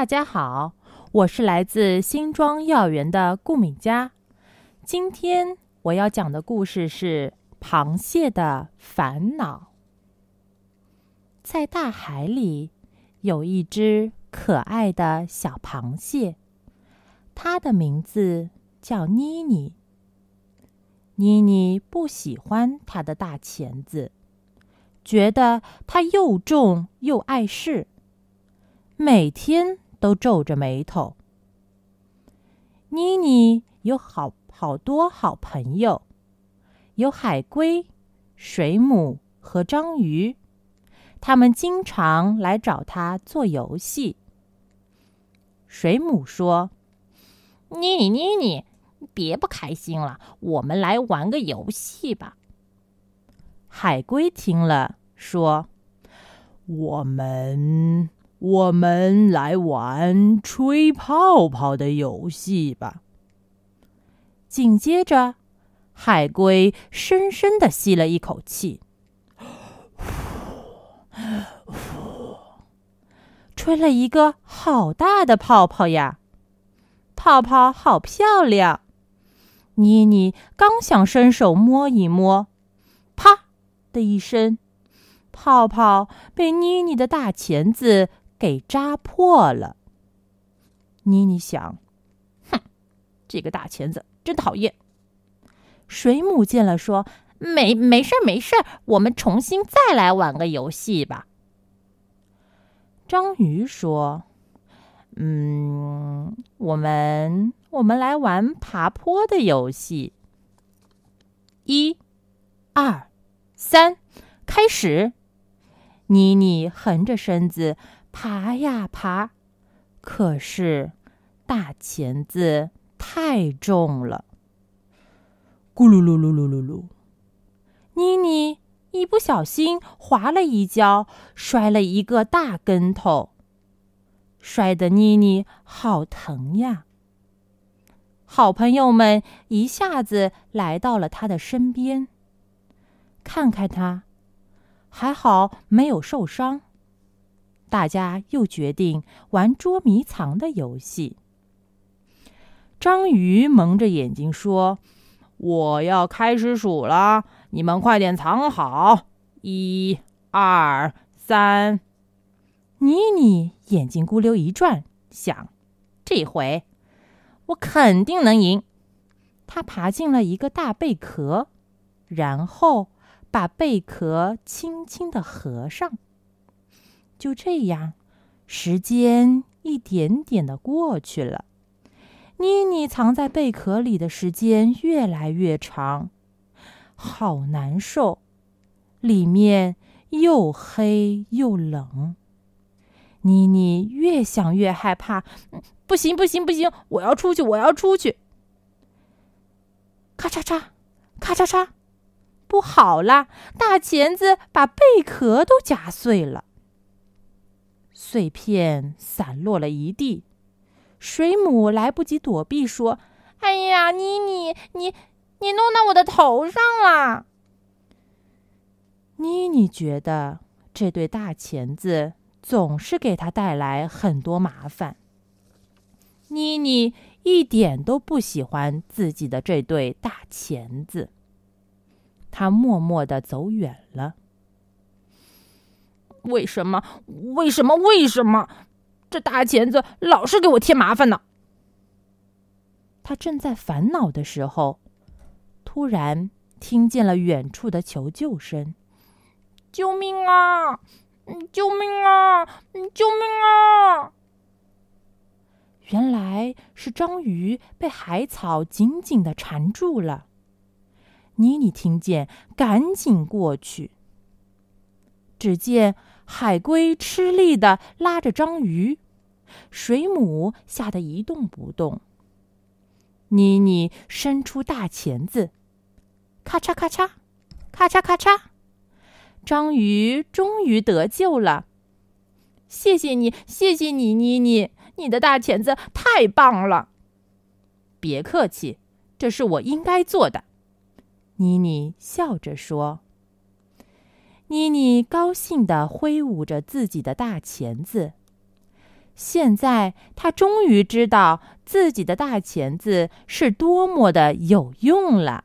大家好，我是来自新庄幼儿园的顾敏佳。今天我要讲的故事是《螃蟹的烦恼》。在大海里，有一只可爱的小螃蟹，它的名字叫妮妮。妮妮不喜欢它的大钳子，觉得它又重又碍事，每天都皱着眉头。妮妮有好多好朋友，有海龟、水母和章鱼，他们经常来找她做游戏。水母说：“妮妮，别不开心了，我们来玩个游戏吧。”海龟听了说：“我们来玩吹泡泡的游戏吧。”紧接着，海龟深深地吸了一口气，吹了一个好大的泡泡呀！泡泡好漂亮。妮妮刚想伸手摸一摸，啪的一声，泡泡被妮妮的大钳子给扎破了。妮妮想：“哼，这个大钳子真讨厌。”水母见了说：“没事，我们重新再来玩个游戏吧。”章鱼说：“我们来玩爬坡的游戏。”1、2、3，开始！妮妮横着身子爬呀爬，可是大钳子太重了，咕噜噜噜噜噜噜。妮妮一不小心滑了一跤，摔了一个大跟头，摔得妮妮好疼呀。好朋友们一下子来到了她的身边，看看她，还好没有受伤。大家又决定玩捉迷藏的游戏。章鱼蒙着眼睛说：“我要开始数了，你们快点藏好。1、2、3。”妮妮眼睛咕溜一转，想：“这回我肯定能赢。”她爬进了一个大贝壳，然后把贝壳轻轻地合上。就这样，时间一点点地过去了。妮妮藏在贝壳里的时间越来越长，好难受，里面又黑又冷。妮妮越想越害怕，不行，我要出去。咔嚓嚓，咔嚓嚓，不好啦，大钳子把贝壳都夹碎了。碎片散落了一地，水母来不及躲避说：“哎呀，妮妮，你弄到我的头上了。”妮妮觉得这对大钳子总是给她带来很多麻烦。妮妮一点都不喜欢自己的这对大钳子，她默默地走远了。为什么？这大钳子老是给我添麻烦呢。他正在烦恼的时候，突然听见了远处的求救声：“救命啊！救命啊！救命啊！”原来是章鱼被海草紧紧地缠住了。妮妮听见，赶紧过去。只见海龟吃力地拉着章鱼，水母吓得一动不动。妮妮伸出大钳子，咔嚓咔嚓，咔嚓咔嚓，章鱼终于得救了。“谢谢你，妮妮，你的大钳子太棒了。”“别客气，这是我应该做的。”妮妮笑着说。妮妮高兴地挥舞着自己的大钳子，现在他终于知道自己的大钳子是多么的有用了。